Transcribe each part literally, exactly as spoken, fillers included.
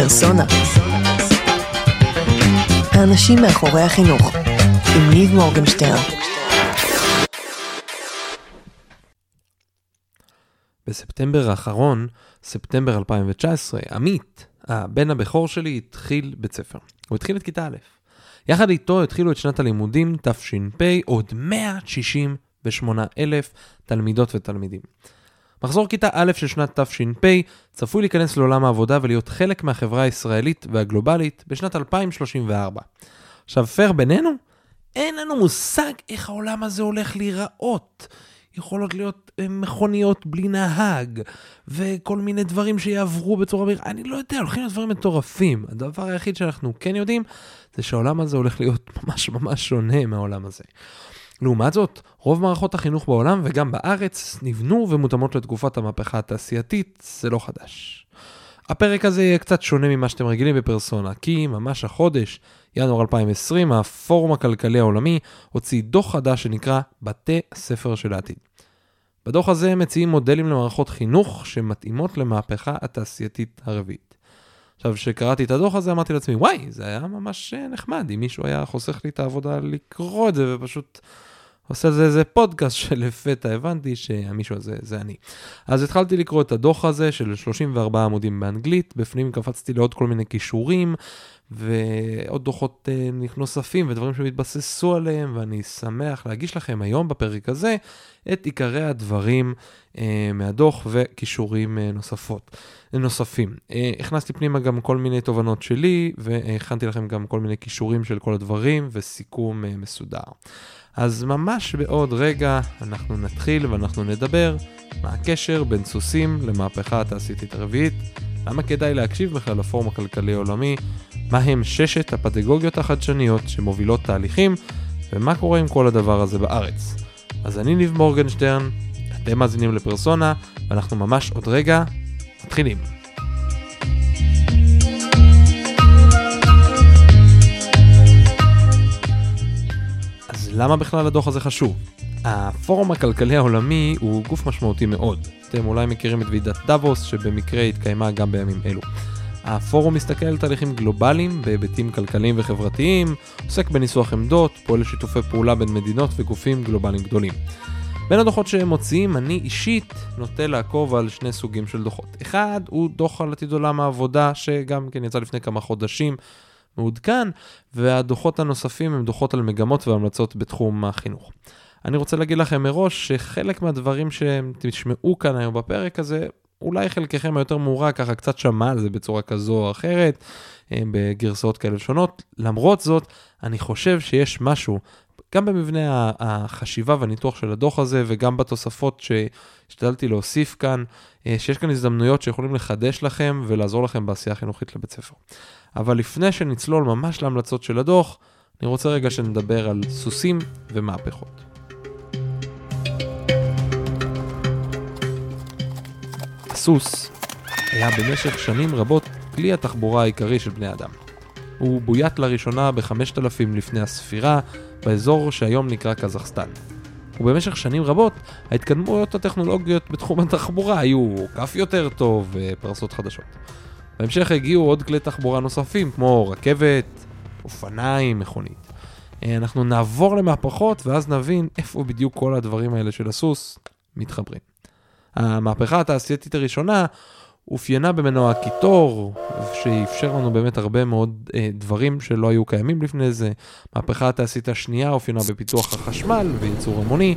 פרסונה. האנשים מאחורי החינוך, עם ניב מורגנשטרן. בספטמבר האחרון, ספטמבר אלפיים תשע עשרה, עמית, הבן הבכור שלי, התחיל בית ספר. הוא התחיל את כיתה א'. יחד איתו התחילו את שנת הלימודים תש"פ, עוד מאה שישים ושמונה אלף תלמידות ותלמידים. מחזור כיתה א' של שנת תש"פ צפוי להיכנס לעולם העבודה ולהיות חלק מהחברה הישראלית והגלובלית בשנת אלפיים שלושים וארבע. עכשיו, פר בינינו, אין לנו מושג איך העולם הזה הולך להיראות. יכולות להיות מכוניות בלי נהג, וכל מיני דברים שיעברו בצורה מהירה. אני לא יודע, הולכים לדברים מטורפים. הדבר היחיד שאנחנו כן יודעים, זה שהעולם הזה הולך להיות ממש ממש שונה מהעולם הזה. לעומת זאת, רוב מערכות החינוך בעולם וגם בארץ נבנו ומותאמות לתקופת המהפכה התעשייתית, זה לא חדש. הפרק הזה יהיה קצת שונה ממה שאתם רגילים בפרסונה, כי ממש החודש, ינואר אלפיים עשרים, הפורום הכלכלי העולמי הוציא דוח חדש שנקרא בתי הספר של העתיד. בדוח הזה מציעים מודלים למערכות חינוך שמתאימות למהפכה התעשייתית הרביעית. עכשיו, כשקראתי את הדוח הזה, אמרתי לעצמי, וואי, זה היה ממש נחמד, אם מישהו היה חוסך לי את העבודה לקרוא את זה ופשוט... עושה איזה פודקאסט שלפתע הבנתי שהמישהו הזה זה אני. אז התחלתי לקרוא את הדוח הזה של שלושים וארבעה עמודים באנגלית, בפנים קפצתי לעוד כל מיני קישורים, ועוד דוחות נוספים ודברים שמתבססו עליהם, ואני שמח להגיש לכם היום בפרק הזה את עיקרי הדברים מהדוח וקישורים נוספות, נוספים. הכנסתי פנימה גם כל מיני תובנות שלי, והכנתי לכם גם כל מיני קישורים של כל הדברים וסיכום מסודר. אז ממש בעוד רגע אנחנו נתחיל ואנחנו נדבר מה הקשר בין סוסים למהפכה התעשייתית הרביעית, למה כדאי להקשיב בכלל לפורום הכלכלי העולמי, מה הם ששת הפדגוגיות החדשניות שמובילות תהליכים, ומה קורה עם כל הדבר הזה בארץ. אז אני ניב מורגנשטרן, אתם מאזינים לפרסונה, ואנחנו ממש עוד רגע מתחילים. למה בכלל הדוח הזה חשוב? הפורום הכלכלי העולמי הוא גוף משמעותי מאוד. אתם אולי מכירים את ועידת דאבוס, שבמקרה התקיימה גם בימים אלו. הפורום מסתכל על תהליכים גלובליים, בהיבטים כלכליים וחברתיים, עוסק בניסוח עמדות, פועל לשיתופי פעולה בין מדינות וגופים גלובליים גדולים. בין הדוחות שהם מוציאים, אני אישית נוטה לעקוב על שני סוגים של דוחות. אחד הוא דוח על עתיד עולם העבודה, שגם כן יצא לפני כמה חודשים, מעודכן, והדוחות הנוספים הם דוחות על מגמות והמלצות בתחום החינוך. אני רוצה להגיד לכם מראש שחלק מהדברים שהם תשמעו כאן היום בפרק הזה, אולי חלקכם היותר מורה, ככה קצת שמע על זה בצורה כזו או אחרת, בגרסאות כאלה שונות. למרות זאת, אני חושב שיש משהו, גם במבנה החשיבה והניתוח של הדוח הזה, וגם בתוספות שהשתדלתי להוסיף כאן, שיש כאן הזדמנויות שיכולים לחדש לכם ולעזור לכם בעשייה החינוכית לבית ספר. אבל לפני שנצלול ממש להמלצות של הדוח, אני רוצה רגע שנדבר על סוסים ומהפכות. הסוס היה במשך שנים רבות כלי התחבורה העיקרי של בני אדם. הוא בוית לראשונה ב-חמשת אלפים לפני הספירה, באזור שהיום נקרא קזחסטן. ובמשך שנים רבות, ההתקדמויות הטכנולוגיות בתחום התחבורה היו כף יותר טוב ופרסות חדשות. בהמשך הגיעו עוד כלי תחבורה נוספים, כמו רכבת, אופניים, מכונית. אנחנו נעבור למהפכות, ואז נבין איפה בדיוק כל הדברים האלה של הסוס מתחברים. המהפכה התעשייתית הראשונה אופיינה במנוע הקיטור, שאפשר לנו באמת הרבה מאוד אה, דברים שלא היו קיימים לפני זה. מהפכה התעשייתית השנייה אופיינה בפיתוח החשמל וייצור המוני.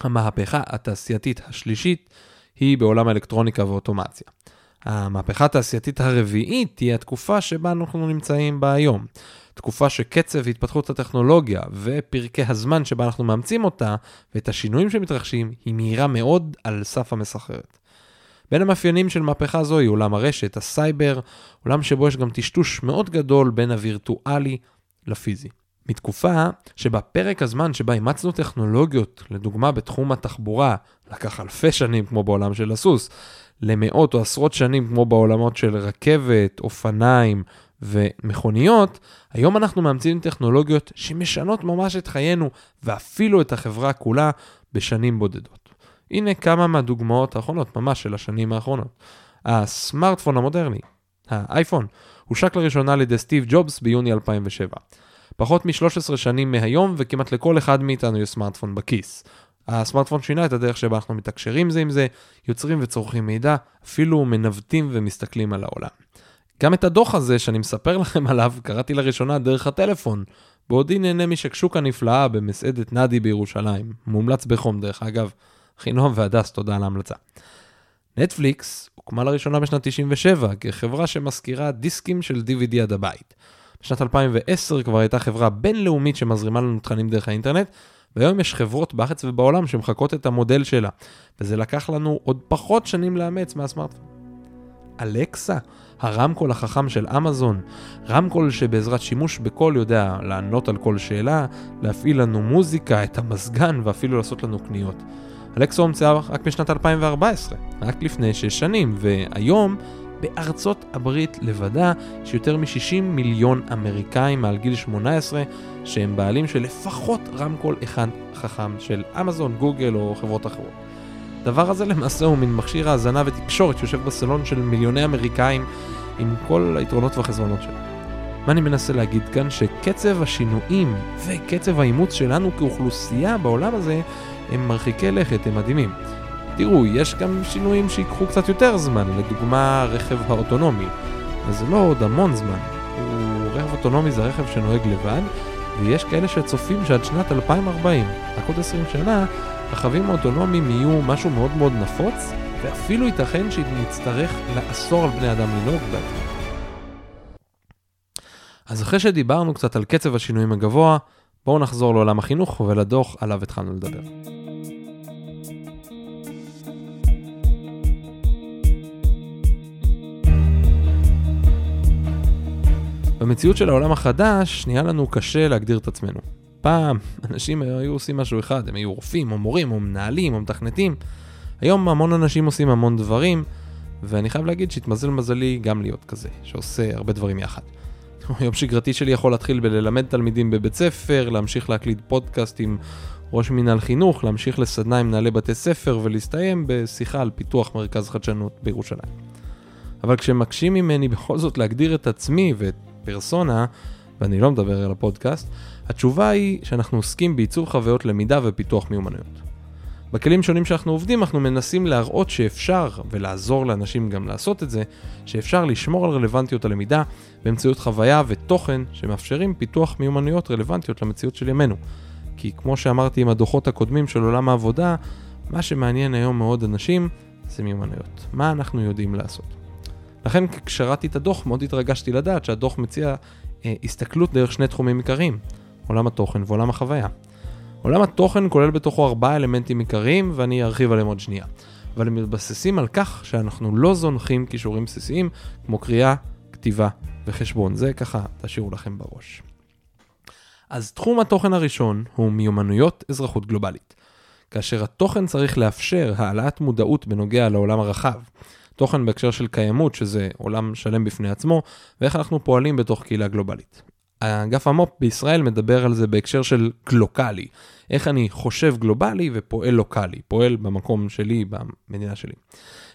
המהפכה התעשייתית השלישית היא בעולם האלקטרוניקה ואוטומציה. המהפכה התעשייתית הרביעית תהיה התקופה שבה אנחנו נמצאים בה היום. תקופה שקצב התפתחות הטכנולוגיה ופרקי הזמן שבה אנחנו מאמצים אותה ואת השינויים שמתרחשים היא מהירה מאוד על סף המסחרת. בין המאפיינים של מהפכה זו היא עולם הרשת, הסייבר, עולם שבו יש גם תשטוש מאוד גדול בין הווירטואלי לפיזי. מתקופה שבה פרק הזמן שבה אימצנו טכנולוגיות, לדוגמה בתחום התחבורה, לקח אלפי שנים כמו בעולם של הסוס, למאות או עשרות שנים כמו בעולמות של רכבת, אופניים ומכוניות, היום אנחנו מאמצים טכנולוגיות שמשנות ממש את חיינו ואפילו את החברה כולה בשנים בודדות. הנה כמה מהדוגמאות האחרונות ממש של השנים האחרונות. הסמארטפון המודרני, האייפון, הושק לראשונה על ידי סטיב ג'ובס ביוני אלפיים ושבע. פחות מ-שלוש עשרה שנים מהיום, וכמעט לכל אחד מאיתנו יש סמארטפון בכיס. הסמארטפון שינה את הדרך שבה אנחנו מתקשרים זה עם זה, יוצרים וצורכים מידע, אפילו מנווטים ומסתכלים על העולם. גם את הדוח הזה שאני מספר לכם עליו, קראתי לראשונה דרך הטלפון, בעודי נהנה משקשוק הנפלאה במסעדת נדי בירושלים, מומלץ בחום דרך אגב, חינום והדס, תודה על ההמלצה. נטפליקס הוקמה לראשונה בשנת תשעים ושבע כחברה שמזכירה דיסקים של די וי די עד הבית. בשנת אלפיים ועשר כבר הייתה חברה בינלאומית שמזרימה לנו תכנים דרך האינטרנט, והיום יש חברות בארץ ובעולם שמחקות את המודל שלה, וזה לקח לנו עוד פחות שנים לאמץ מהסמארטפון. אלקסה, הרמקול החכם של אמזון, רמקול שבעזרת שימוש בקול יודע לענות על כל שאלה, להפעיל לנו מוזיקה, את המזגן ואפילו לעשות לנו קניות. אלקסה הומצאה רק בשנת אלפיים וארבע עשרה, רק לפני שש שנים, והיום בארצות הברית לבדה יש יותר מ-שישים מיליון אמריקאים מעל גיל שמונה עשרה שהם בעלים של לפחות רמקול אחד חכם של אמזון, גוגל או חברות אחרות. הדבר הזה למעשה הוא מן מכשיר האזנה ותקשורת שיושב בסלון של מיליוני אמריקאים עם כל היתרונות והחסרונות שלו. מה אני מנסה להגיד כאן? שקצב השינויים וקצב האימוץ שלנו כאוכלוסייה בעולם הזה הם מרחיקי לכת, הם מדהימים. תראו, יש גם שינויים שיקחו קצת יותר זמן, לדוגמה רכב האוטונומי, וזה לא עוד המון זמן. רכב אוטונומי זה רכב שנוהג לבד, ויש כאלה שצופים שעד שנת אלפיים וארבעים, עוד עשרים שנה, רכבים האוטונומיים יהיו משהו מאוד מאוד נפוץ, ואפילו ייתכן שנצטרך לאסור על בני אדם לנהוג בעצמם. אז אחרי שדיברנו קצת על קצב השינויים הגבוה, בואו נחזור לעולם החינוך ולדוח עליו התחלנו לדבר. במציאות של העולם החדש, נהיה לנו קשה להגדיר את עצמנו. פעם, אנשים היו עושים משהו אחד, הם היו רופאים, או מורים, או מנהלים, או מתכנתים. היום המון אנשים עושים המון דברים, ואני חייב להגיד שהתמזל מזלי גם להיות כזה, שעושה הרבה דברים יחד. היום שגרתי שלי יכול להתחיל בללמד תלמידים בבית ספר, להמשיך להקליד פודקאסט עם ראש מנהל חינוך, להמשיך לסדנה עם מנהלי בתי ספר, ולהסתיים בשיחה על פיתוח מרכז חדשנות בירושלים. אבל כשמקשים ממני בכל זאת להגדיר את עצמי ואת פרסונה, ואני לא מדבר על הפודקאסט, התשובה היא שאנחנו עוסקים בעיצוב חוויות למידה ופיתוח מיומנויות. בכלים שונים שאנחנו עובדים, אנחנו מנסים להראות שאפשר, ולעזור לאנשים גם לעשות את זה, שאפשר לשמור על רלוונטיות הלמידה, באמצעות חוויה ותוכן שמאפשרים פיתוח מיומנויות רלוונטיות למציאות של ימינו. כי כמו שאמרתי עם הדוחות הקודמים של עולם העבודה, מה שמעניין היום מאוד אנשים זה מיומנויות. מה אנחנו יודעים לעשות? לכן כשראיתי את הדוח מאוד התרגשתי לדעת שהדוח מציע אה, הסתכלות דרך שני תחומים עיקריים, עולם התוכן ועולם החוויה. עולם התוכן כולל בתוכו ארבעה אלמנטים עיקריים ואני ארחיב עליהם עוד שנייה, אבל הם מתבססים על כך שאנחנו לא זונחים כישורים בסיסיים כמו קריאה, כתיבה וחשבון, זה ככה תשאירו לכם בראש. אז תחום התוכן הראשון הוא מיומנויות אזרחות גלובלית, כאשר התוכן צריך לאפשר העלאת מודעות בנוגע לעולם הרחב, תוכן בהקשר של קיימות, שזה עולם שלם בפני עצמו, ואיך אנחנו פועלים בתוך קהילה גלובלית. האגף המו"פ בישראל מדבר על זה בהקשר של גלוקלי, איך אני חושב גלובלי ופועל לוקלי, פועל במקום שלי, במדינה שלי.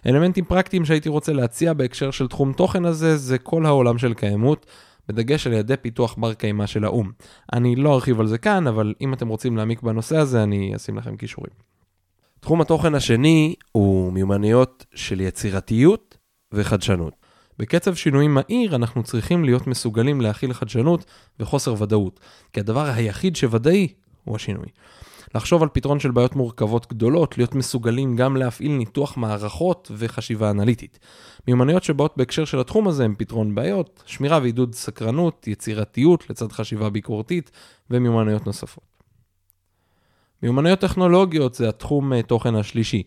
אלמנטים פרקטיים שהייתי רוצה להציע בהקשר של תחום תוכן הזה, זה כל העולם של קיימות, בדגש על ידי פיתוח בר קיימה של האום. אני לא ארחיב על זה כאן, אבל אם אתם רוצים להעמיק בנושא הזה, אני אשים לכם קישורים. תחום התוכן השני הוא מיומנויות של יצירתיות וחדשנות. בקצב שינויים מהיר אנחנו צריכים להיות מסוגלים להכיל חדשנות וחוסר ודאות, כי הדבר היחיד שוודאי הוא השינוי. לחשוב על פתרון של בעיות מורכבות גדולות, להיות מסוגלים גם להפעיל ניתוח מערכות וחשיבה אנליטית. מיומנויות שבאות בהקשר של התחום הזה הם פתרון בעיות, שמירה ועידוד סקרנות, יצירתיות לצד חשיבה ביקורתית ומיומנויות נוספות. מיומנויות טכנולוגיות זה התחום תוכן השלישי.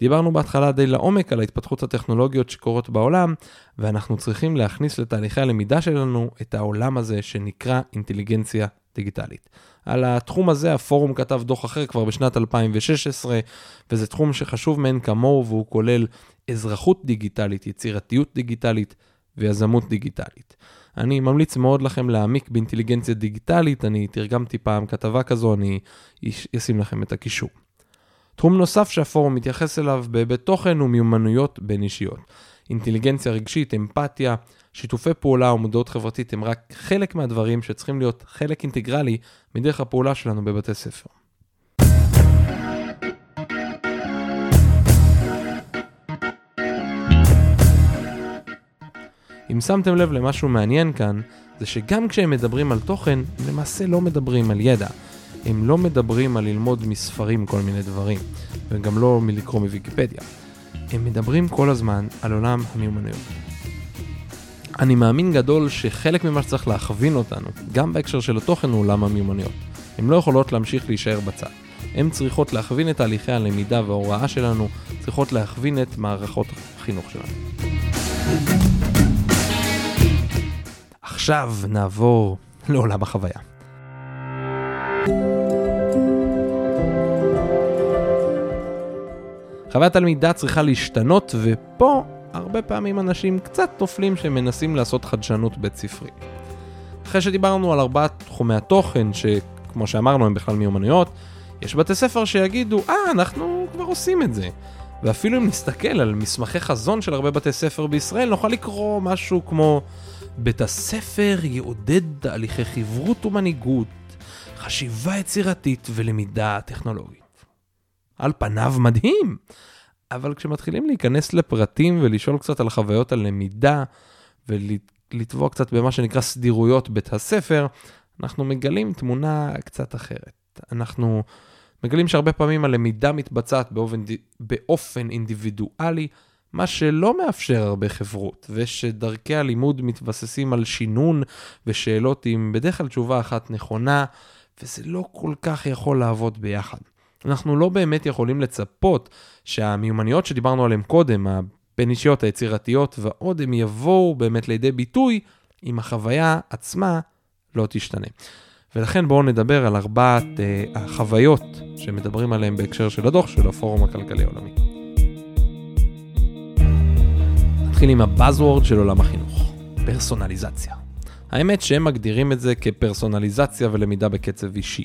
דיברנו בהתחלה די לעומק על ההתפתחות הטכנולוגיות שקורות בעולם, ואנחנו צריכים להכניס לתהליכי הלמידה שלנו את העולם הזה שנקרא אינטליגנציה דיגיטלית. על התחום הזה הפורום כתב דוח אחר כבר בשנת אלפיים ושש עשרה, וזה תחום שחשוב מעין כמוהו, והוא כולל אזרחות דיגיטלית, יצירתיות דיגיטלית ויזמות דיגיטלית. אני ממליץ מאוד לכם להעמיק באינטליגנציה דיגיטלית, אני תרגמתי פעם כתבה כזו, אני אשים לכם את הקישור. תחום נוסף שהפורום מתייחס אליו בהיבט תוכן ומיומנויות בין אישיות. אינטליגנציה רגשית, אמפתיה, שיתופי פעולה ומודעות חברתית הם רק חלק מהדברים שצריכים להיות חלק אינטגרלי מדרך הפעולה שלנו בבתי ספר. אם שמתם לב למשהו מעניין כאן, זה שגם כשהם מדברים על תוכן, למעשה לא מדברים על ידע. הם לא מדברים על ללמוד מספרים כל מיני דברים, וגם לא מלקרוא מוויקיפדיה. הם מדברים כל הזמן על עולם המיומנויות. אני מאמין גדול שחלק ממה שצריך להכווין אותנו, גם בהקשר של התוכן הוא עולם המיומנויות. הם לא יכולות להמשיך להישאר בצד. הם צריכות להכווין את תהליכי הלמידה וההוראה שלנו, צריכות להכווין את מערכות החינוך שלנו. עכשיו נעבור לעולם החוויה. חוויית הלמידה צריכה להשתנות, ופה הרבה פעמים אנשים קצת תופלים שמנסים לעשות חדשנות בית ספרי. אחרי שדיברנו על ארבעה תחומי התוכן, שכמו שאמרנו הם בכלל מיומנויות, יש בתי ספר שיגידו, אה, אנחנו כבר עושים את זה. ואפילו אם נסתכל על מסמכי חזון של הרבה בתי ספר בישראל, נוכל לקרוא משהו כמו בית הספר יעודד תהליכי חברות ומנהיגות, חשיבה יצירתית ולמידה טכנולוגית. על פניו מדהים, אבל כשמתחילים להיכנס לפרטים ולשאול קצת על חוויות הלמידה ולטבוע קצת במה שנקרא סדירויות בית הספר, אנחנו מגלים תמונה קצת אחרת. אנחנו מגלים שהרבה פעמים הלמידה מתבצעת באופן, באופן אינדיבידואלי, מה שלא מאפשר הרבה חברות, ושדרכי הלימוד מתבססים על שינון ושאלות עם בדרך כלל תשובה אחת נכונה, וזה לא כל כך יכול לעבוד ביחד. אנחנו לא באמת יכולים לצפות שהמיומנויות שדיברנו עליהן קודם, הבין-אישיות, היצירתיות ועוד, הם יבואו באמת לידי ביטוי אם החוויה עצמה לא תשתנה. ולכן בואו נדבר על ארבעת אה, החוויות שמדברים עליהן בהקשר של הדוח של הפורום הכלכלי העולמי. נתחיל עם הבאזוורד של עולם החינוך, פרסונליזציה. האמת שהם מגדירים את זה כפרסונליזציה ולמידה בקצב אישי.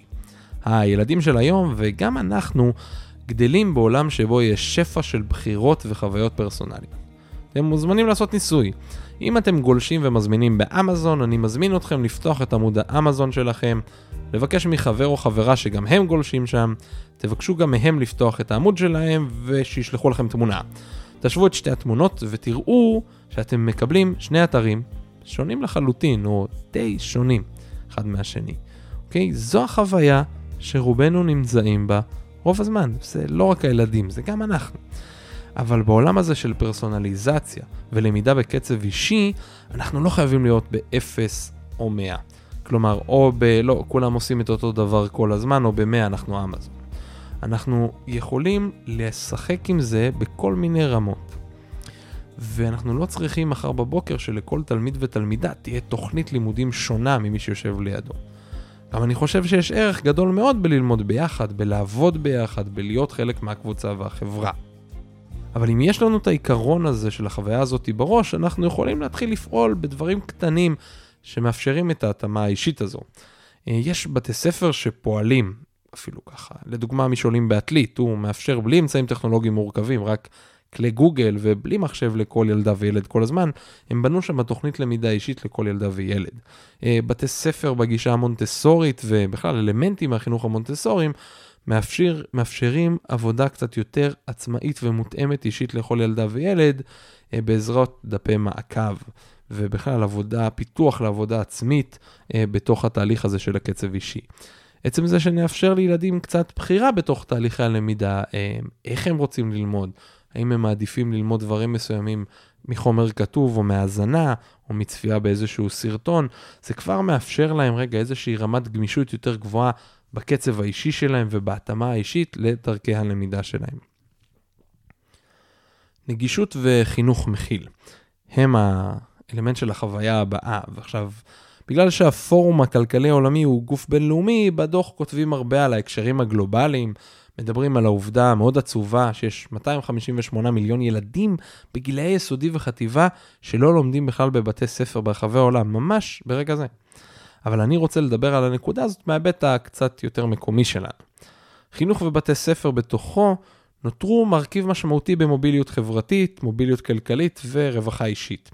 הילדים של היום וגם אנחנו גדלים בעולם שבו יש שפע של בחירות וחוויות פרסונליות. אתם מוזמנים לעשות ניסוי. אם אתם גולשים ומזמינים באמזון, אני מזמין אתכם לפתוח את עמוד האמזון שלכם, לבקש מחבר או חברה שגם הם גולשים שם, תבקשו גם מהם לפתוח את העמוד שלהם ושישלחו לכם תמונה. תשוו את שתי התמונות ותראו שאתם מקבלים שני אתרים שונים לחלוטין, או די שונים אחד מהשני. אוקיי? זו החוויה שרובנו נמצאים בה רוב הזמן. זה לא רק הילדים, זה גם אנחנו. אבל בעולם הזה של פרסונליזציה ולמידה בקצב אישי, אנחנו לא חייבים להיות באפס או מאה. כלומר, או ב... לא, כולם עושים את אותו דבר כל הזמן, או במאה אנחנו אמזון. אנחנו יכולים לשחק עם זה בכל מיני רמות. ואנחנו לא צריכים מחר בבוקר שלכל תלמיד ותלמידה תהיה תוכנית לימודים שונה ממי שיושב לידו. גם אני חושב שיש ערך גדול מאוד בללמוד ביחד, בלעבוד ביחד, בלהיות חלק מהקבוצה והחברה. אבל אם יש לנו את העיקרון הזה של החוויה הזאת בראש, אנחנו יכולים להתחיל לפעול בדברים קטנים שמאפשרים את ההתאמה האישית הזו. יש בתי ספר שפועלים אפילו ככה. לדוגמה, מי שעולים באתלית, הוא מאפשר בלי אמצעים טכנולוגיים מורכבים, רק כלי גוגל ובלי מחשב לכל ילדה וילד כל הזמן, הם בנו שם תוכנית למידה אישית לכל ילדה וילד. בתי ספר בגישה המונטסורית ובכלל אלמנטים מהחינוך המונטסוריים, מאפשר, מאפשרים עבודה קצת יותר עצמאית ומותאמת אישית לכל ילדה וילד, בעזרת דפי מעקב, ובכלל עבודה, פיתוח לעבודה עצמית, בתוך התהליך הזה של הקצב אישי. עצם זה שנאפשר לילדים קצת בחירה בתוך תהליכי הלמידה, איך הם רוצים ללמוד, האם הם מעדיפים ללמוד דברים מסוימים מחומר כתוב או מהזנה, או מצפייה באיזשהו סרטון, זה כבר מאפשר להם רגע איזושהי רמת גמישות יותר גבוהה בקצב האישי שלהם ובהתאמה האישית לדרכי הלמידה שלהם. נגישות וחינוך מכיל, הם האלמנט של החוויה הבאה, ועכשיו בגלל שהפורום הכלכלי העולמי הוא גוף בינלאומי, בדוח כותבים הרבה על ההקשרים הגלובליים, מדברים על העובדה המאוד עצובה שיש מאתיים חמישים ושמונה מיליון ילדים בגילאי יסודי וחטיבה שלא לומדים בכלל בבתי ספר ברחבי העולם, ממש ברגע זה. אבל אני רוצה לדבר על הנקודה הזאת מהבית הקצת יותר מקומי שלנו. חינוך ובתי ספר בתוכו נותרו מרכיב משמעותי במוביליות חברתית, מוביליות כלכלית ורווחה אישית.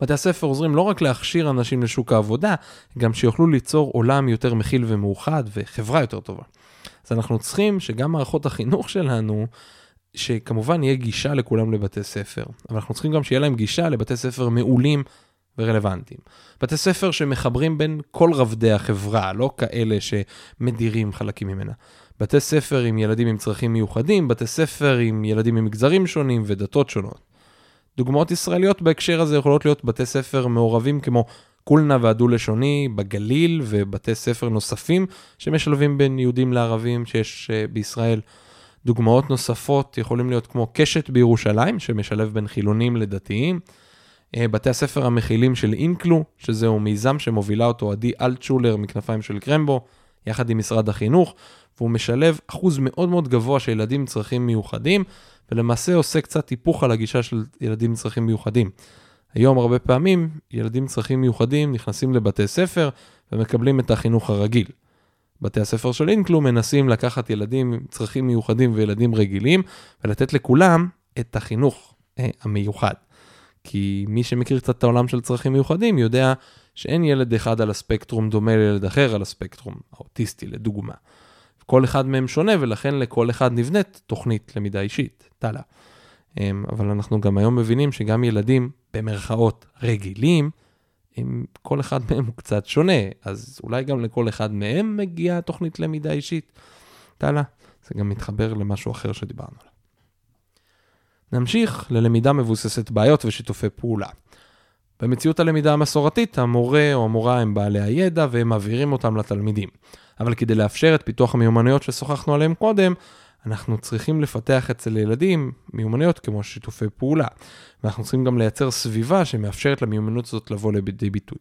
בתי הספר עוזרים לא רק להכשיר אנשים לשוק העבודה, גם שיוכלו ליצור עולם יותר מכיל ומאוחד וחברה יותר טובה. אז אנחנו צריכים שגם מערכות החינוך שלנו, שכמובן יהיה גישה לכולם לבתי ספר, אבל אנחנו צריכים גם שיהיה להם גישה לבתי ספר מעולים ורלוונטיים. בתי ספר שמחברים בין כל רבדי החברה, לא כאלה שמדירים חלקים ממנה. בתי ספר עם ילדים עם צרכים מיוחדים, בתי ספר עם ילדים עם מגזרים שונים ודתות שונות. דוגמאות ישראליות בהקשר הזה יכולות להיות בתי ספר מעורבים כמו קולנה והדו-לשוני בגליל, ובתי ספר נוספים שמשלבים בין יהודים לערבים שיש בישראל. דוגמאות נוספות יכולים להיות כמו קשת בירושלים, שמשלב בין חילונים לדתיים. בתי הספר המכילים של אינקלו, שזהו מיזם שמובילה אותו עדי אל צ'ולר מכנפיים של קרמבו, יחד עם משרד החינוך, והוא משלב אחוז מאוד מאוד גבוה של ילדים צרכים מיוחדים, ולמעשה עושה קצת טיפוך על הגישה של ילדים צרכים מיוחדים. היום הרבה פעמים ילדים צרכים מיוחדים נכנסים לבתי ספר ומקבלים את החינוך הרגיל. בתי הספר של אינקלו מנסים לקחת ילדים צרכים מיוחדים וילדים רגילים, ולתת לכולם את החינוך אה, המיוחד. כי מי שמכיר קצת את העולם של צרכים מיוחדים יודע שאין ילד אחד על הספקטרום דומה לילד אחר על הספקטרום האוטיסטי לדוגמה. כל אחד מהם שונה, ולכן לכל אחד נבנית תוכנית למידה אישית, תלה. אבל אנחנו גם היום מבינים שגם ילדים במרכאות רגילים, כל אחד מהם הוא קצת שונה, אז אולי גם לכל אחד מהם מגיעה תוכנית למידה אישית, תלה. זה גם מתחבר למשהו אחר שדיברנו עליו. נמשיך ללמידה מבוססת בעיות ושיתופי פעולה. במציאות הלמידה המסורתית, המורה או המורה הם בעלי הידע, והם מעבירים אותם לתלמידים. אבל כדי לאפשר את פיתוח המיומנויות ששוחחנו עליהם קודם, אנחנו צריכים לפתח אצל ילדים מיומנויות כמו שיתופי פעולה. ואנחנו צריכים גם לייצר סביבה שמאפשרת למיומנות הזאת לבוא לידי ביטוי.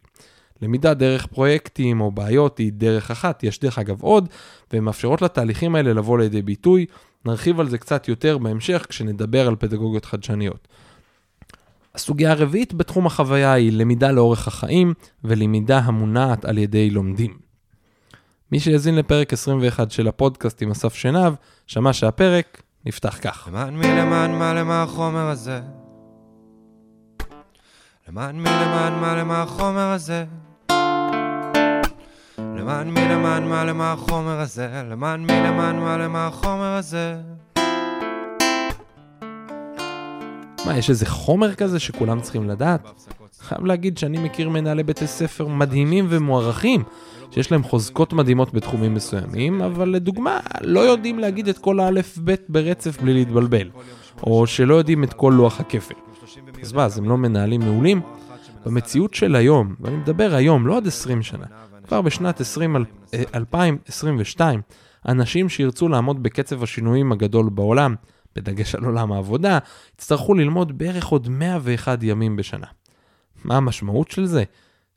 למידה דרך פרויקטים או בעיות היא דרך אחת, יש דרך אגב עוד, והן מאפשרות לתהליכים האלה לבוא לידי ביטוי. נרחיב על זה קצת יותר בהמשך כשנדבר על פדגוגיות חדשניות. הסוגיה הרביעית בתחום החוויה היא למידה לאורך החיים ולמידה המונעת על ידי לומדים. מי שיזין לפרק עשרים ואחת של הפודקאסט עם אסף שיניו, שמע שהפרק נפתח כך. למען מי, למען מה, למה החומר הזה? למען מי, למען מה, למה החומר הזה? למען מי, למען מה, למה החומר הזה? למען מי, למען מה, למה החומר הזה? מה, יש איזה חומר כזה שכולם צריכים לדעת? חייב להגיד שאני מכיר מנהלי בתי ספר מדהימים ומוערכים, שיש להם חוזקות מדהימות בתחומים מסוימים, אבל לדוגמה, לא יודעים להגיד את כל האלף-ב' ברצף בלי להתבלבל, או שלא יודעים את כל לוח הכפל. אז מה, אז הם לא מנהלים מעולים? במציאות של היום, ואני מדבר היום, לא עד עשרים שנה, כבר בשנת אלפיים עשרים ושתיים, אנשים שירצו לעמוד בקצב השינויים הגדול בעולם, בדגש על עולם העבודה, יצטרכו ללמוד בערך עוד מאה ואחד ימים בשנה. מה המשמעות של זה?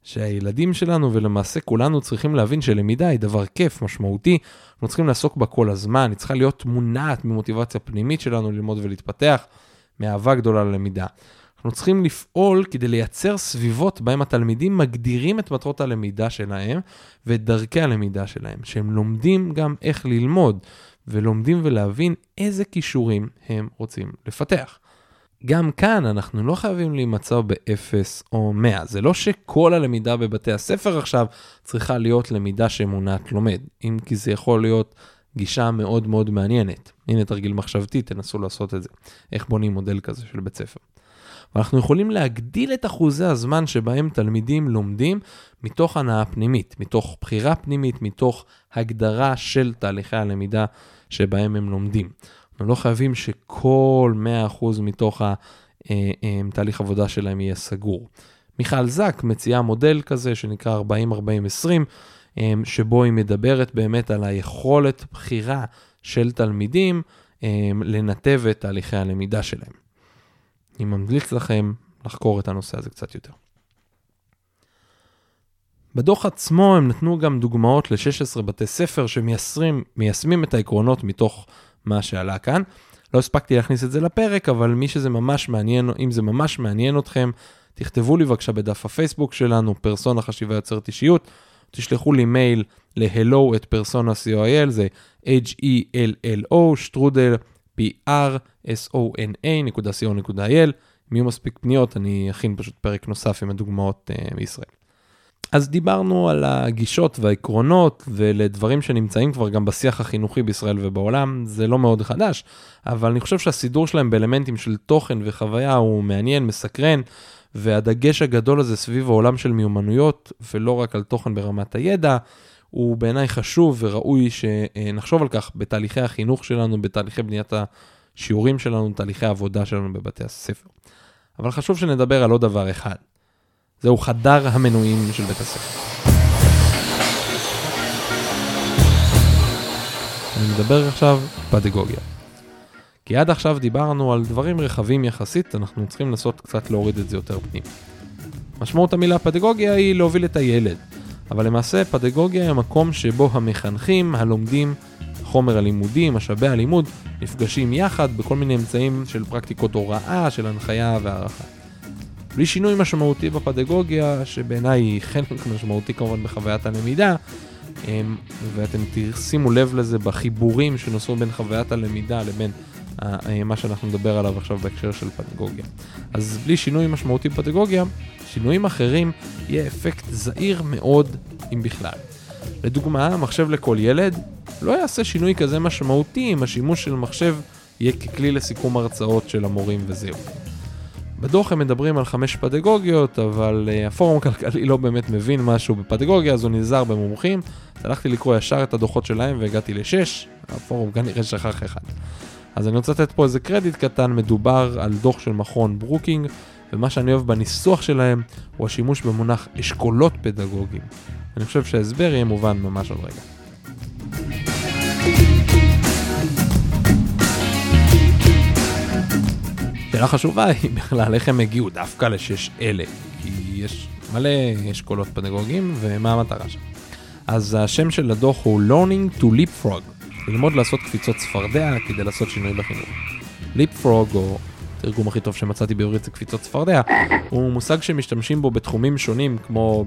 שהילדים שלנו ולמעשה כולנו צריכים להבין שלמידה היא דבר כיף, משמעותי, אנחנו צריכים לעסוק בה כל הזמן, היא צריכה להיות מונעת ממוטיבציה פנימית שלנו ללמוד ולהתפתח, מאהבה גדולה ללמידה. אנחנו צריכים לפעול כדי לייצר סביבות בהם התלמידים מגדירים את מטרות הלמידה שלהם ואת דרכי הלמידה שלהם, שהם לומדים גם איך ללמוד ולומדים ולהבין איזה כישורים הם רוצים לפתח. גם כאן אנחנו לא חייבים להימצא באפס או מאה. זה לא שכל הלמידה בבתי הספר עכשיו צריכה להיות למידה שמונעת לומד, אם כי זה יכול להיות גישה מאוד מאוד מעניינת. הנה תרגיל מחשבתי, תנסו לעשות את זה. איך בונים מודל כזה של בית ספר. ואנחנו יכולים להגדיל את אחוזי הזמן שבהם תלמידים לומדים מתוך הנאה פנימית, מתוך בחירה פנימית, מתוך הגדרה של תהליכי הלמידה שבהם הם לומדים. אנחנו לא חייבים שכל מאה אחוז מתוך תהליך עבודה שלהם יהיה סגור. מיכל זק מציעה מודל כזה שנקרא ארבעים ארבעים עשרים, שבו היא מדברת באמת על היכולת בחירה של תלמידים לנתב את תהליכי הלמידה שלהם. אני ממליץ לכם לחקור את הנושא הזה קצת יותר. בדוח עצמו הם נתנו גם דוגמאות ל-שישה עשר בתי ספר שמיישמים את העקרונות מתוך מה שעלה כאן. לא הספקתי להכניס את זה לפרק, אבל מי שזה ממש מעניין, אם זה ממש מעניין אתכם, תכתבו לי בבקשה בדף הפייסבוק שלנו, פרסונה חשיבה יוצרת אישיות, תשלחו לי מייל ל-hello at persona.co.il, זה h-e-l-l-o, שטרודל, p-r-s-o-n-a.co.il. אם יהיו מספיק פניות, אני אכין פשוט פרק נוסף עם הדוגמאות מישראל. אז דיברנו על הגישות והעקרונות, ולדברים שנמצאים כבר גם בשיח החינוכי בישראל ובעולם, זה לא מאוד חדש, אבל אני חושב שהסידור שלהם באלמנטים של תוכן וחוויה הוא מעניין, מסקרן, והדגש הגדול הזה סביב העולם של מיומנויות, ולא רק על תוכן ברמת הידע, הוא בעיניי חשוב וראוי שנחשוב על כך בתהליכי החינוך שלנו, בתהליכי בניית השיעורים שלנו, תהליכי העבודה שלנו בבתי הספר. אבל חשוב שנדבר על עוד דבר אחד. זהו חדר המנויים של בית הספר. אני מדבר עכשיו פדגוגיה. כי עד עכשיו דיברנו על דברים רחבים יחסית, אנחנו צריכים לנסות קצת להוריד את זה יותר פנים. משמעות המילה פדגוגיה היא להוביל את הילד, אבל למעשה פדגוגיה היא המקום שבו המחנכים, הלומדים, חומר הלימודים, משאבי הלימוד, נפגשים יחד בכל מיני אמצעים של פרקטיקות הוראה, של הנחיה והערכה. בלי שינוי משמעותי בפדגוגיה, שבעיניי היא חלק משמעותי כמובן בחוויית הלמידה, ואתם תשימו לב לזה בחיבורים שנוסעו בין חוויית הלמידה לבין מה שאנחנו נדבר עליו עכשיו בהקשר של פדגוגיה. אז בלי שינוי משמעותי בפדגוגיה, שינויים אחרים יהיה אפקט זעיר מאוד אם בכלל. לדוגמה, מחשב לכל ילד לא יעשה שינוי כזה משמעותי אם השימוש של מחשב יהיה ככלי לסיכום הרצאות של המורים וזהו. בדוח הם מדברים על חמש פדגוגיות, אבל הפורום הכלכלי לא באמת מבין משהו בפדגוגיה, אז הוא נזהר במומחים. הלכתי לקרוא ישר את הדוחות שלהם והגעתי לשש, הפורום כנראה שכח אחד. אז אני רוצה לתת פה איזה קרדיט קטן, מדובר על דוח של מכון ברוקינג, ומה שאני אוהב בניסוח שלהם הוא השימוש במונח אשכולות פדגוגיים. אני חושב שההסבר יהיה מובן ממש עוד רגע. שאלה חשובה היא בכלל איך הם הגיעו דווקא לשש אלה, כי יש מלא אשכולות פדגוגיים ומה המטרה שם. אז השם של הדוח הוא Learning to Leapfrog, ללמוד לעשות קפיצות צפרדע כדי לעשות שינוי בחינוך. Leapfrog, או תרגום הכי טוב שמצאתי בעברית זה קפיצות צפרדע, הוא מושג שמשתמשים בו בתחומים שונים, כמו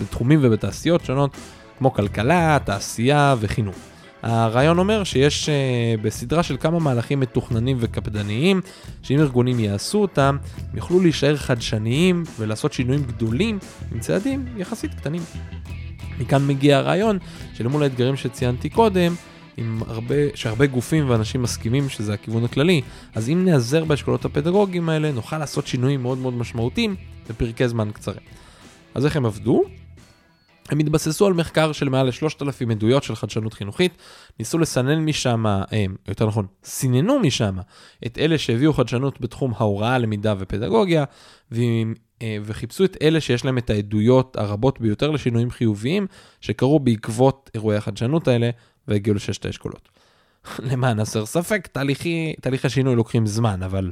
בתחומים ובתעשיות שונות, כמו כלכלה, תעשייה וחינוך. הרעיון אומר שיש בסדרה של כמה מהלכים מתוכננים וקפדניים, שאם ארגונים יעשו אותם, יוכלו להישאר חדשניים ולעשות שינויים גדולים עם צעדים יחסית קטנים. מכאן מגיע הרעיון שלמול האתגרים שציינתי קודם, הרבה, שהרבה גופים ואנשים מסכימים שזה הכיוון הכללי, אז אם נעזר באשכולות הפדגוגיים האלה, נוכל לעשות שינויים מאוד מאוד משמעותיים בפרקי זמן קצרים. אז איך הם עבדו? הם התבססו על מחקר של מעל ל-שלושת אלפים עדויות של חדשנות חינוכית, ניסו לסנן משם, יותר נכון, סיננו משם את אלה שהביאו חדשנות בתחום ההוראה, למידה ופדגוגיה, וחיפשו את אלה שיש להם את העדויות הרבות ביותר לשינויים חיוביים שקרו בעקבות אירועי החדשנות האלה, והגיעו לששת האשכולות. למען הסר ספק, תהליכי, תהליך השינוי לוקחים זמן, אבל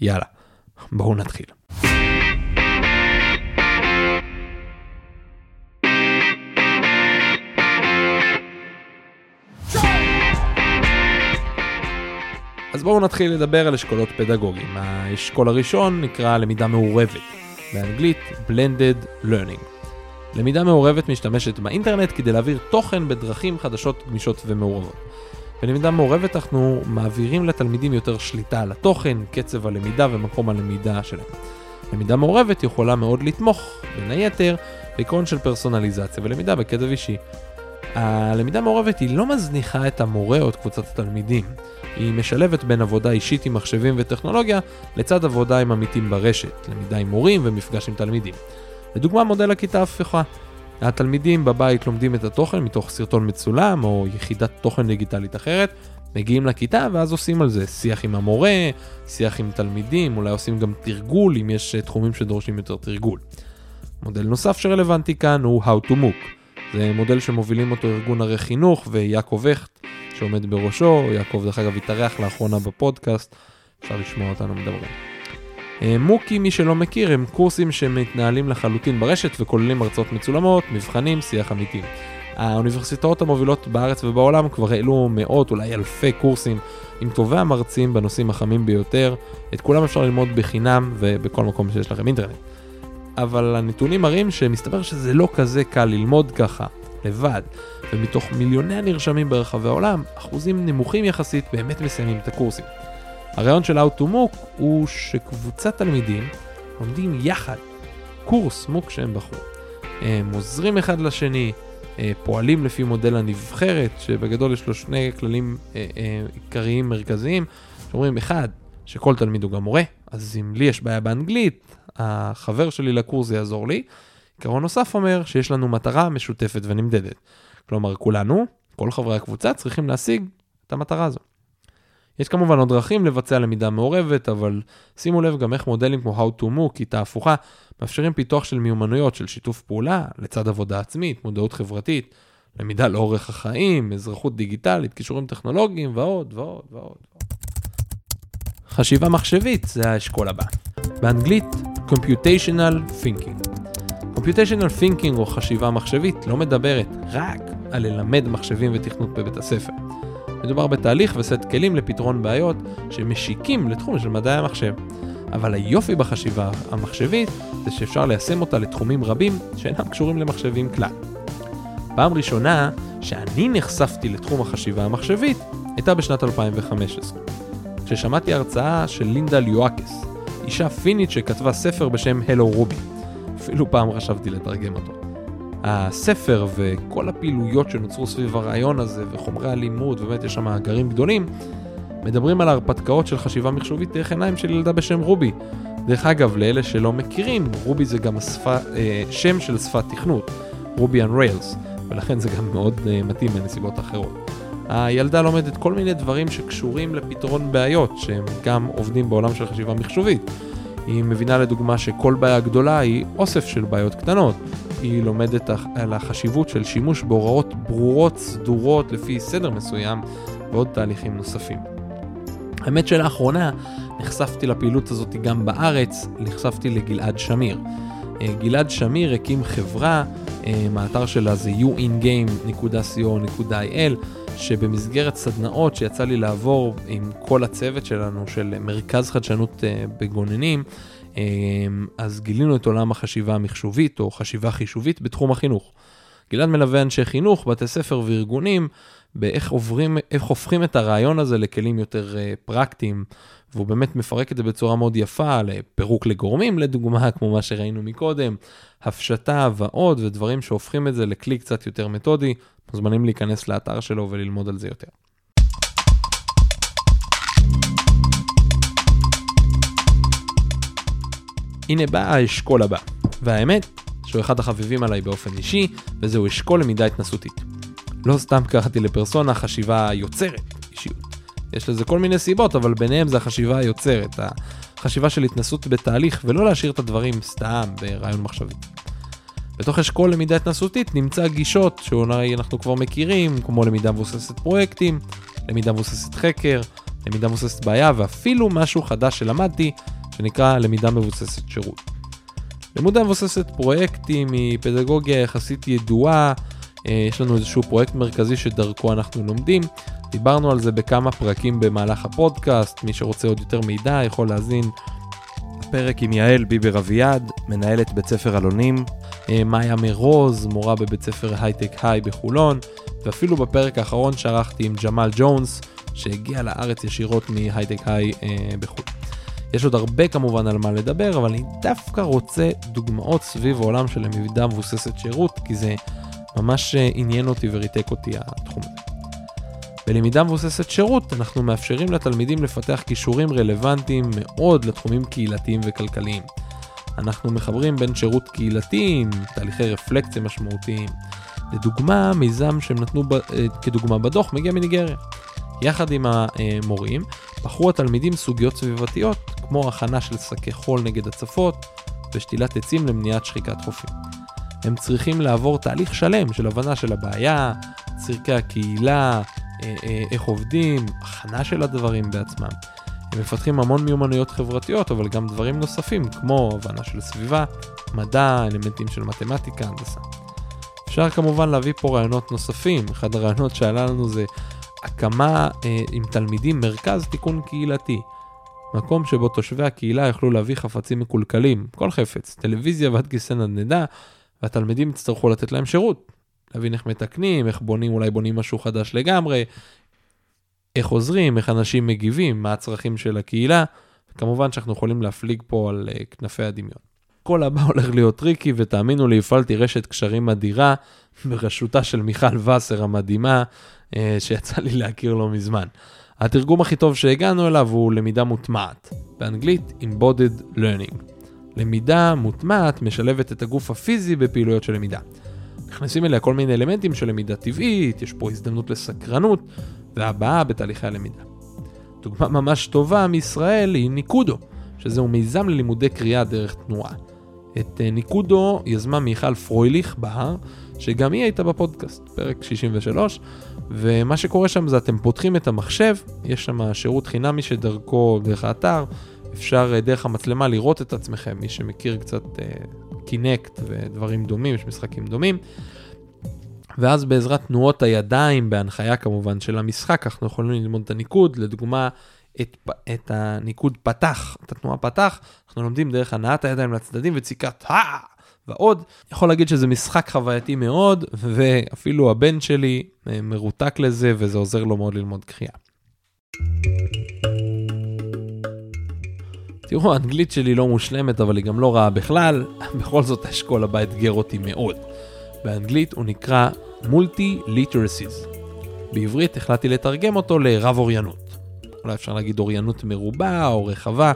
יאללה, בואו נתחיל. אז בואו נתחיל לדבר על אשכולות פדגוגיים. האשכול הראשון נקרא למידה מעורבת, באנגלית Blended Learning. למידה מעורבת משתמשת באינטרנט כדי להעביר תוכן בדרכים חדשות, גמישות ומעורבות. בלמידה מעורבת אנחנו מעבירים לתלמידים יותר שליטה על התוכן, קצב הלמידה ומקום הלמידה שלהם. למידה מעורבת יכולה מאוד לתמוך, בין היתר, בעיקרון של פרסונליזציה ולמידה בקצב אישי. הלמידה מעורבת היא לא מזניחה את המורה או את קבוצת התלמידים. היא משלבת בין עבודה אישית עם מחשבים וטכנולוגיה לצד עבודה עם עמיתים ברשת, למידה עם מורים ומפגש עם תלמידים. לדוגמה, מודל הכיתה הפוכה. התלמידים בבית לומדים את התוכן מתוך סרטון מצולם או יחידת תוכן דיגיטלית אחרת, מגיעים לכיתה ואז עושים על זה שיח עם המורה, שיח עם תלמידים, אולי עושים גם תרגול אם יש תחומים שדורשים יותר תרגול. מודל נוסף שרלוונטי כאן הוא How to Mook. זה מודל שמובילים אותו ארגון הרי חינוך ויעקב הכט שעומד בראשו, יעקב דרך אגב התארח לאחרונה בפודקאסט, אפשר לשמוע אותנו מדברים. מוקי, מי שלא מכיר, הם קורסים שמתנהלים לחלוטין ברשת וכוללים הרצאות מצולמות, מבחנים, שיח אמיתיים. האוניברסיטאות המובילות בארץ ובעולם כבר העלו מאות, אולי אלפי קורסים עם טובי המרצים בנושאים החמים ביותר. את כולם אפשר ללמוד בחינם ובכל מקום שיש לכם אינטרנט. אבל הנתונים מראים שמסתבר שזה לא כזה קל ללמוד ככה, לבד, ומתוך מיליוני הנרשמים ברחבי העולם, אחוזים נמוכים יחסית באמת מסיימים את הקורסים. הרעיון של How to Mook הוא שקבוצת תלמידים לומדים יחד קורס מוק שהם בחרו. הם עוזרים אחד לשני, פועלים לפי מודל הנבחרת, שבגדול יש לו שני כללים עיקריים מרכזיים, שאומרים אחד, שכל תלמיד הוא גם מורה, אז אם לי יש בעיה באנגלית, החבר שלי לקורס יעזור לי. עיקרון נוסף אומר שיש לנו מטרה משותפת ונמדדת. כלומר, כולנו, כל חברי הקבוצה, צריכים להשיג את המטרה הזו. יש כמובן עוד דרכים לבצע למידה מעורבת, אבל שימו לב גם איך מודלים כמו How to Mook, כיתה הפוכה, מאפשרים פיתוח של מיומנויות של שיתוף פעולה, לצד עבודה עצמית, מודעות חברתית, למידה לאורך החיים, אזרחות דיגיטלית, קישורים טכנולוגיים ועוד ועוד ועוד. חשיבה מחשבית זה האשכול הבא. באנגלית, Computational Thinking. Computational Thinking או חשיבה מחשבית לא מדברת רק על ללמד מחשבים ותכנות בבית הספר. מדובר בתהליך וסט כלים לפתרון בעיות שמשיקים לתחום של מדעי המחשב. אבל היופי בחשיבה המחשבית זה שאפשר ליישם אותה לתחומים רבים שאינם קשורים למחשבים כלל. פעם ראשונה שאני נחשפתי לתחום החשיבה המחשבית הייתה בשנת אלפיים וחמש עשרה. כששמעתי הרצאה של לינדה ליואקס, אישה פינית שכתבה ספר בשם Hello Ruby. אפילו פעם חשבתי לתרגם אותו. הספר וכל הפעילויות שנוצרו סביב הרעיון הזה וחומרי הלימוד, באמת יש שם מאגרים גדולים, מדברים על ההרפתקאות של חשיבה מחשובית דרך עיניים של ילדה בשם רובי. דרך אגב, לאלה שלא מכירים, רובי זה גם השפה, שם של שפת תכנות, Ruby on Rails, ולכן זה גם מאוד מתאים בנסיבות אחרות. הילדה לומדת כל מיני דברים שקשורים לפתרון בעיות, שהם גם עובדים בעולם של חשיבה מחשובית. היא מבינה לדוגמה שכל בעיה גדולה היא אוסף של בעיות קטנות. היא לומדת על החשיבות של שימוש בהוראות ברורות, סדורות, לפי סדר מסוים, ועוד תהליכים נוספים. האמת שלאחרונה נחשפתי לפעילות הזאת גם בארץ, נחשפתי לגלעד שמיר. גלעד שמיר הקים חברה, האתר שלה זה יו אינגיים נקודה קו נקודה איי אל, שבמסגרת סדנאות שיצא לי לעבור עם כל הצוות שלנו של מרכז חדשנות בגוננים, אז גילינו את עולם החשיבה המחשובית או חשיבה חישובית בתחום החינוך. גלעד מלווה אנשי חינוך, בתי ספר וארגונים, באיך עוברים, איך הופכים את הרעיון הזה לכלים יותר פרקטיים, והוא באמת מפרק את זה בצורה מאוד יפה, לפירוק לגורמים, לדוגמה, כמו מה שראינו מקודם, הפשטה ועוד, ודברים שהופכים את זה לכלי קצת יותר מתודי. מוזמנים להיכנס לאתר שלו וללמוד על זה יותר. הנה בא האשכול הבא, והאמת שהוא אחד החביבים עליי באופן אישי, וזהו אשכול למידה התנסותית. לא סתם קראתי לפרסונה חשיבה יוצרת אישיות. יש לזה כל מיני סיבות, אבל ביניהם זה החשיבה היוצרת, החשיבה של התנסות בתהליך, ולא להשאיר את הדברים סתם ברעיון מחשבי. בתוך אשכול למידה התנסותית נמצא גישות שאולי אנחנו כבר מכירים, כמו למידה מבוססת פרויקטים, למידה מבוססת חקר, למידה מבוססת בעיה, ואפילו משהו חדש שלמדתי, שנקרא למידה מבוססת שירות. למידה מבוססת פרויקטים היא פדגוגיה יחסית ידועה, יש לנו איזשהו פרויקט מרכזי שדרכו אנחנו לומדים, דיברנו על זה בכמה פרקים במהלך הפודקאסט, מי שרוצה עוד יותר מידע יכול להזין פרק עם יעל ביבר אביעד, מנהלת בית ספר אלונים, מאיה מרוז, מורה בבית ספר הייטק היי בחולון, ואפילו בפרק האחרון שערכתי עם ג'מאל ג'ונס, שהגיע לארץ ישירות מהייטק היי בחול. יש עוד הרבה כמובן על מה לדבר, אבל אני דווקא רוצה דוגמאות סביב העולם של למידה מבוססת שירות, כי זה ממש עניין אותי וריתק אותי התחום הזה. בלמידה מבוססת שירות אנחנו מאפשרים לתלמידים לפתח כישורים רלוונטיים מאוד לתחומים קהילתיים וכלכליים. אנחנו מחברים בין שירות קהילתיים, תהליכי רפלקציה משמעותיים. לדוגמה, מיזם שהם נתנו ב... כדוגמה בדוח מגיע מניגריה. יחד עם המורים, בחרו התלמידים סוגיות סביבתיות, כמו הכנה של שקי חול נגד הצפות ושתילת עצים למניעת שחיקת חופים. הם צריכים לעבור תהליך שלם של הבנה של הבעיה, צרכי הקהילה, איך עובדים, הכנה של הדברים בעצמם. הם מפתחים המון מיומנויות חברתיות, אבל גם דברים נוספים, כמו הבנה של סביבה, מדע, אלמנטים של מתמטיקה, הנדסה. אפשר כמובן להביא פה רעיונות נוספים. אחד הרעיונות שעלה לנו זה הקמה אה, עם תלמידים מרכז תיקון קהילתי. מקום שבו תושבי הקהילה יוכלו להביא חפצים מקולקלים, כל חפץ, טלוויזיה ועד כיסא נדנדה, והתלמידים יצטרכו לתת להם שירות. להבין איך מתקנים, איך בונים, אולי בונים משהו חדש לגמרי, איך עוזרים, איך אנשים מגיבים, מה הצרכים של הקהילה, כמובן שאנחנו יכולים להפליג פה על כנפי הדמיון. כל הבא הולך להיות טריקי, ותאמינו לי, הפעלתי רשת קשרים אדירה, בראשותה של מיכל וסר המדהימה, שיצא לי להכיר לא מזמן. התרגום הכי טוב שהגענו אליו הוא למידה מוטמעת, באנגלית Embodied Learning. למידה מוטמעת משלבת את הגוף הפיזי בפעילויות של למידה. נכנסים אליה כל מיני אלמנטים של למידה טבעית, יש פה הזדמנות לסקרנות, והבאה בתהליכי הלמידה. דוגמה ממש טובה מישראל היא ניקודו, שזהו מיזם ללימודי קריאה דרך תנועה. את ניקודו יזמה מיכל פרויליך בהר, שגם היא הייתה בפודקאסט, פרק שישים ושלוש, ומה שקורה שם זה אתם פותחים את המחשב, יש שם שירות חינמי שדרכו דרך האתר, אפשר דרך המצלמה לראות את עצמכם, מי שמכיר קצת קינקט ודברים דומים, יש משחקים דומים, ואז בעזרת תנועות הידיים, בהנחיה כמובן של המשחק, אנחנו יכולים ללמוד את הניקוד, לדוגמה את, את הניקוד פתח, את התנועה פתח, אנחנו לומדים דרך הנעת הידיים לצדדים וציקת האה, ועוד, יכול להגיד שזה משחק חווייתי מאוד, ואפילו הבן שלי מרותק לזה, וזה עוזר לו מאוד ללמוד קריאה. תראו, האנגלית שלי לא מושלמת, אבל היא גם לא רעה בכלל, בכל זאת אשכול הבא אתגר אותי מאוד. באנגלית הוא נקרא Multi-Literacies. בעברית החלטתי לתרגם אותו לרב אוריינות. אולי אפשר להגיד אוריינות מרובה או רחבה,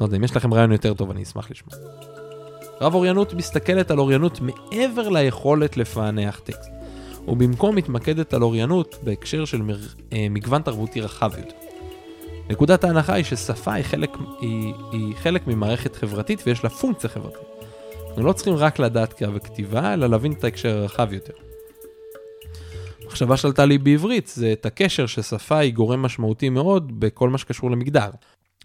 לא יודע, אם יש לכם רעיון יותר טוב אני אשמח לשמוע. רב אוריינות מסתכלת על אוריינות מעבר ליכולת לפענח טקסט, ובמקום מתמקדת על אוריינות בהקשר של מר... מגוון תרבותי רחב יותר. נקודת ההנחה היא ששפה היא חלק, היא, היא חלק ממערכת חברתית ויש לה פונקציה חברתית. אנחנו לא צריכים רק לדעת קריאה וכתיבה, אלא להבין את ההקשר הרחב יותר. מחשבה שלטה לי בעברית, זה את הקשר ששפה היא גורם משמעותי מאוד בכל מה שקשור למגדר.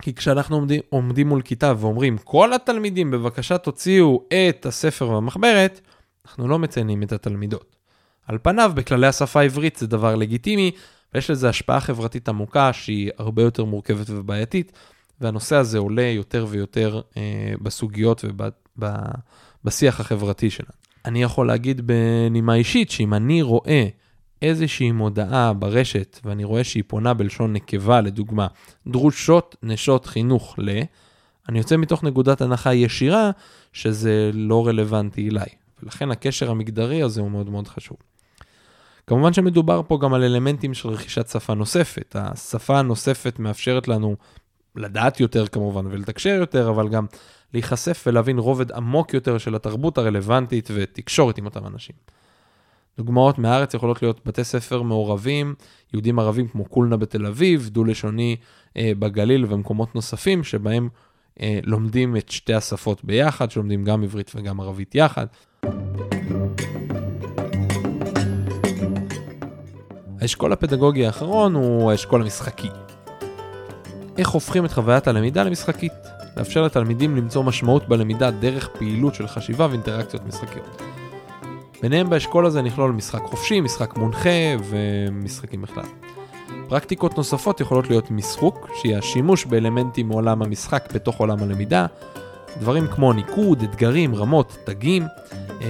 כי כשאנחנו עומדים, עומדים מול כיתה ואומרים, כל התלמידים בבקשה תוציאו את הספר והמחברת, אנחנו לא מציינים את התלמידות. על פניו, בכללי השפה העברית זה דבר לגיטימי, ויש לזה השפעה חברתית עמוקה שהיא הרבה יותר מורכבת ובעייתית, והנושא הזה עולה יותר ויותר אה, בסוגיות ובשיח החברתי שלה. אני יכול להגיד בנימה אישית, שאם אני רואה איזושהי מודעה ברשת, ואני רואה שהיא פונה בלשון נקבה, לדוגמה, דרושות נשות חינוך ל, אני יוצא מתוך נקודת הנחה ישירה, שזה לא רלוונטי אליי. ולכן הקשר המגדרי הזה הוא מאוד מאוד חשוב. כמובן שמדובר פה גם על אלמנטים של רכישת שפה נוספת. השפה הנוספת מאפשרת לנו לדעת יותר כמובן ולתקשר יותר, אבל גם להיחשף ולהבין רובד עמוק יותר של התרבות הרלוונטית ותקשורת עם אותם אנשים. דוגמאות מהארץ יכולות להיות בתי ספר מעורבים, יהודים ערבים כמו קולנה בתל אביב, דו-לשוני אה, בגליל ומקומות נוספים שבהם אה, לומדים את שתי השפות ביחד, שלומדים גם עברית וגם ערבית יחד. האשכול הפדגוגי האחרון הוא האשכול המשחקי. איך הופכים את חוויית הלמידה למשחקית? לאפשר לתלמידים למצוא משמעות בלמידה דרך פעילות של חשיבה ואינטראקציות משחקיות. ביניהם באשכול הזה נכלול משחק חופשי, משחק מונחה ומשחקים בכלל. פרקטיקות נוספות יכולות להיות משחוק, שהיא השימוש באלמנטים מעולם המשחק בתוך עולם הלמידה, דברים כמו ניקוד, אתגרים, רמות, תגים.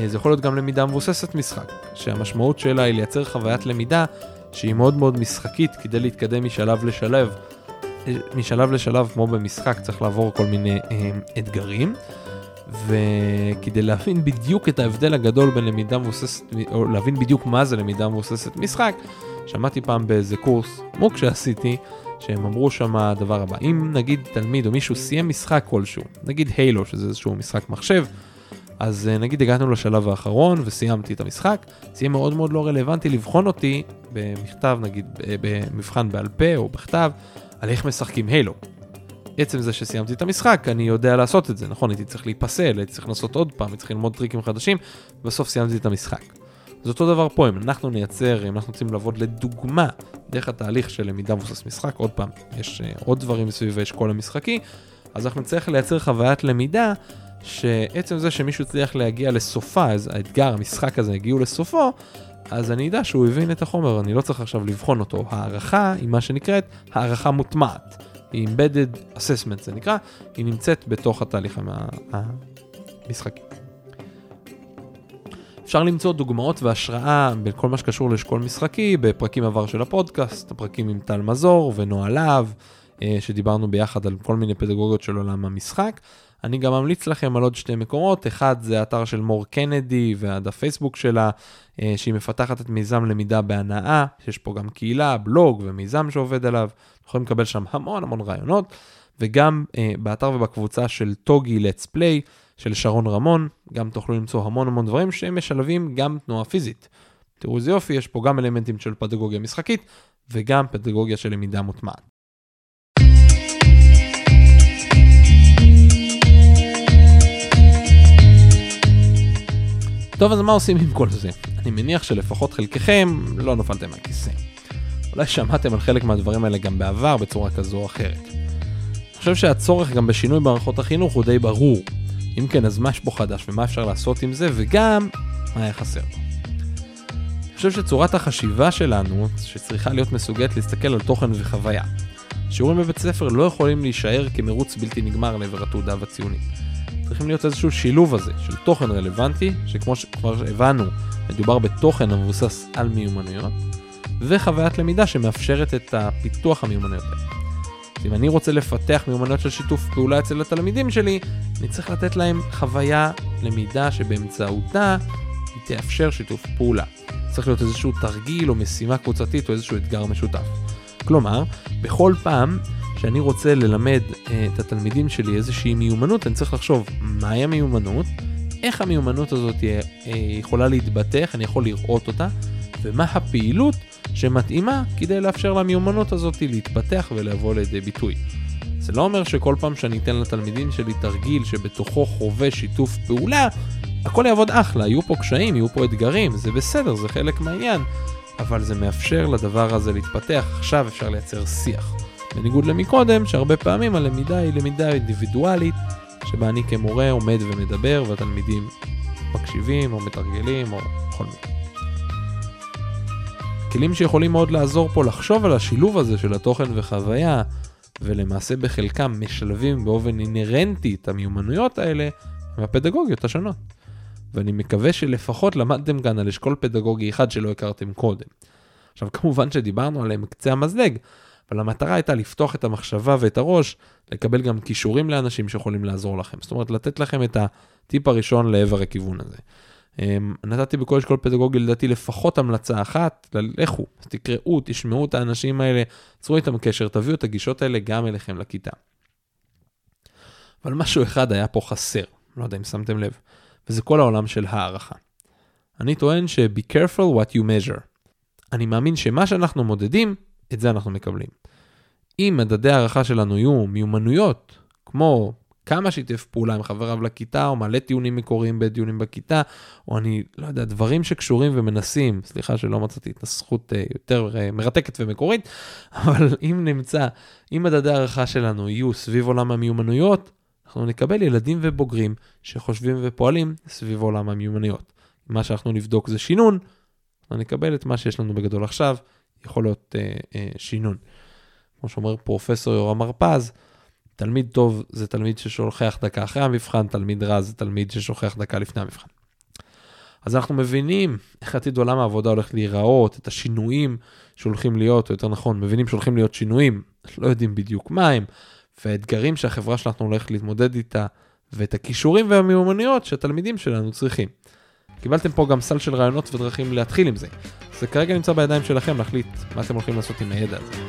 זה יכול להיות גם למידה מבוססת משחק, שהמשמעות שלה היא לייצר חוויית למידה שהיא מאוד מאוד משחקית כדי להתקדם משלב לשלב. משלב לשלב, כמו במשחק, צריך לעבור כל מיני אה, אתגרים, וכדי להבין בדיוק את ההבדל הגדול בין למידה מבוססת, או להבין בדיוק מה זה למידה מבוססת משחק, שמעתי פעם באיזה קורס מוק שעשיתי, שהם אמרו שם הדבר הבא, אם נגיד תלמיד או מישהו סיים משחק כלשהו, נגיד הילו, שזה איזשהו משחק מחשב, אז נגיד הגענו לשלב האחרון וסיימתי את המשחק, זה יהיה מאוד מאוד לא רלוונטי לבחון אותי במכתב, נגיד במבחן בעל פה או בכתב, על איך משחקים הילו. עצם זה שסיימתי את המשחק, אני יודע לעשות את זה, נכון? הייתי צריך להיפסל, הייתי צריך לעשות עוד פעם, הייתי צריך ללמוד טריקים חדשים, ובסוף סיימתי את המשחק. זה אותו דבר פה, אם אנחנו נייצר, אם אנחנו רוצים לעבוד לדוגמה, דרך התהליך של למידה מבוסס משחק, עוד פעם, יש עוד דברים מסביב האשכול המשחקי, אז אנחנו צריך לייצר חוויית למידה, שעצם זה שמישהו צריך להגיע לסופה, אז האתגר, המשחק הזה, הגיעו לסופו, אז אני יודע שהוא הבין את החומר, אני לא צריך עכשיו לבחון אותו. הערכה היא מה שנקראת, הערכה מוטמעת. היא embedded assessment, זה נקרא, היא נמצאת בתוך התהליך המשחקי. אפשר למצוא דוגמאות והשראה בכל מה שקשור לשקול משחקי, בפרקים עבר של הפודקאסט, הפרקים עם טל מזור ונועליו, שדיברנו ביחד על כל מיני פדגוגיות של עולם המשחק. אני גם ממליץ לכם על עוד שתי מקורות, אחד זה האתר של מור קנדי ועד הפייסבוק שלה, שהיא מפתחת את מיזם למידה בהנאה, שיש פה גם קהילה, בלוג ומיזם שעובד עליו, יכולים לקבל שם המון המון רעיונות, וגם באתר ובקבוצה של טוגי לטס פליי, של שרון רמון, גם תוכלו למצוא המון המון דברים שהם משלבים גם תנועה פיזית. תראו זה יופי, יש פה גם אלמנטים של פדגוגיה משחקית, וגם פדגוגיה של למידה מוטמעת. טוב, אז מה עושים עם כל זה? אני מניח שלפחות חלקכם לא נופלתם מהכיסא. אולי שמעתם על חלק מהדברים האלה גם בעבר בצורה כזו או אחרת. אני חושב שהצורך גם בשינוי מערכות החינוך הוא די ברור. אם כן, אז מה יש פה חדש ומה אפשר לעשות עם זה, וגם מה היה חסר פה. אני חושב שצורת החשיבה שלנו, שצריכה להיות מסוגלת להסתכל על תוכן וחוויה. שיעורים בבית ספר לא יכולים להישאר כמירוץ בלתי נגמר לעבר התעודה והציונים. צריכים להיות איזשהו שילוב הזה של תוכן רלוונטי, שכמו שכבר הבנו, מדובר בתוכן המבוסס על מיומנויות, וחוויית למידה שמאפשרת את הפיתוח המיומנויות. אם אני רוצה לפתח מיומנויות של שיתוף פעולה אצל התלמידים שלי, אני צריך לתת להם חוויה למידה שבאמצעותה היא תאפשר שיתוף פעולה. צריך להיות איזשהו תרגיל או משימה קבוצתית או איזשהו אתגר משותף. כלומר, בכל פעם שאני רוצה ללמד את התלמידים שלי איזושהי מיומנות, אני צריך לחשוב מהי המיומנות, איך המיומנות הזאת יכולה להתבטא, איך אני יכול לראות אותה, ומה הפעילות שמתאימה כדי לאפשר למיומנות הזאת להתפתח ולבוא לידי ביטוי. זה לא אומר שכל פעם שאני אתן לתלמידים שלי תרגיל שבתוכו חווה שיתוף פעולה, הכל יעבוד אחלה, יהיו פה קשיים, יהיו פה אתגרים, זה בסדר, זה חלק מהעניין, אבל זה מאפשר לדבר הזה להתפתח, עכשיו אפשר לייצר שיח. בניגוד למקודם, שהרבה פעמים הלמידה היא למידה אינדיבידואלית, שבה אני כמורה עומד ומדבר, והתלמידים מקשיבים או מתרגלים או כל מיני. כלים שיכולים מאוד לעזור פה לחשוב על השילוב הזה של התוכן וחוויה, ולמעשה בחלקם משלבים באופן אינרנטי את המיומנויות האלה, עם הפדגוגיות השונות. ואני מקווה שלפחות למדתם כאן על אשכול פדגוגי אחד שלא הכרתם קודם. עכשיו כמובן שדיברנו עליהם קצה המזלג, אבל המטרה הייתה לפתוח את המחשבה ואת הראש, לקבל גם קישורים לאנשים שיכולים לעזור לכם. זאת אומרת, לתת לכם את הטיפ הראשון לעבר הכיוון הזה. נתתי בכל אשכול פדגוגי לדעתי לפחות המלצה אחת, לכו, תקראו, תשמעו את האנשים האלה, צרו איתם קשר, תביאו את הגישות האלה גם אליכם לכיתה. אבל משהו אחד היה פה חסר, לא יודע אם שמתם לב, וזה כל העולם של הערכה. אני טוען ש-be careful what you measure. אני מאמין שמה שאנחנו מודדים, את זה אנחנו מקבלים. אם מדדי הערכה שלנו יהיו מיומנויות, כמו כמה שיתף פעולה עם חבריו לכיתה, או מעלה טיעונים מקוריים בדיונים בכיתה, או אני, לא יודע, דברים שקשורים ומנסים, סליחה שלא מצאתי התנסחות יותר מרתקת ומקורית, אבל אם נמצא, אם מדדי הערכה שלנו יהיו סביב עולם המיומנויות, אנחנו נקבל ילדים ובוגרים שחושבים ופועלים סביב עולם המיומנויות. מה שאנחנו נבדוק זה שינון, אנחנו נקבל את מה שיש לנו בגדול עכשיו, יכול להיות אה, אה, שינון. כמו שאומר פרופסור יורם הרפז, תלמיד טוב זה תלמיד ששוכח דקה אחרי המבחן, תלמיד רע זה תלמיד ששוכח דקה לפני המבחן. אז אנחנו מבינים איך עתיד עולם העבודה הולך להיראות, את השינויים שהולכים להיות, או יותר נכון, מבינים שהולכים להיות שינויים, לא יודעים בדיוק מה הם, והאתגרים שהחברה שלנו הולכת להתמודד איתה, ואת הכישורים והמיומנויות שהתלמידים שלנו צריכים. קיבלתם פה גם סל של רעיונות ודרכים להתחיל עם זה. זה כרגע נמצא בידיים שלכם להחליט מה אתם הולכים לעשות עם הידע הזה.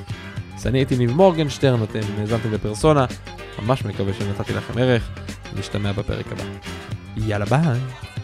אז אני הייתי ניב מורגנשטרן, אתם נעזמתם לפרסונה, ממש מקווה שנתתי לכם ערך, ונשתמע בפרק הבא. יאללה ביי!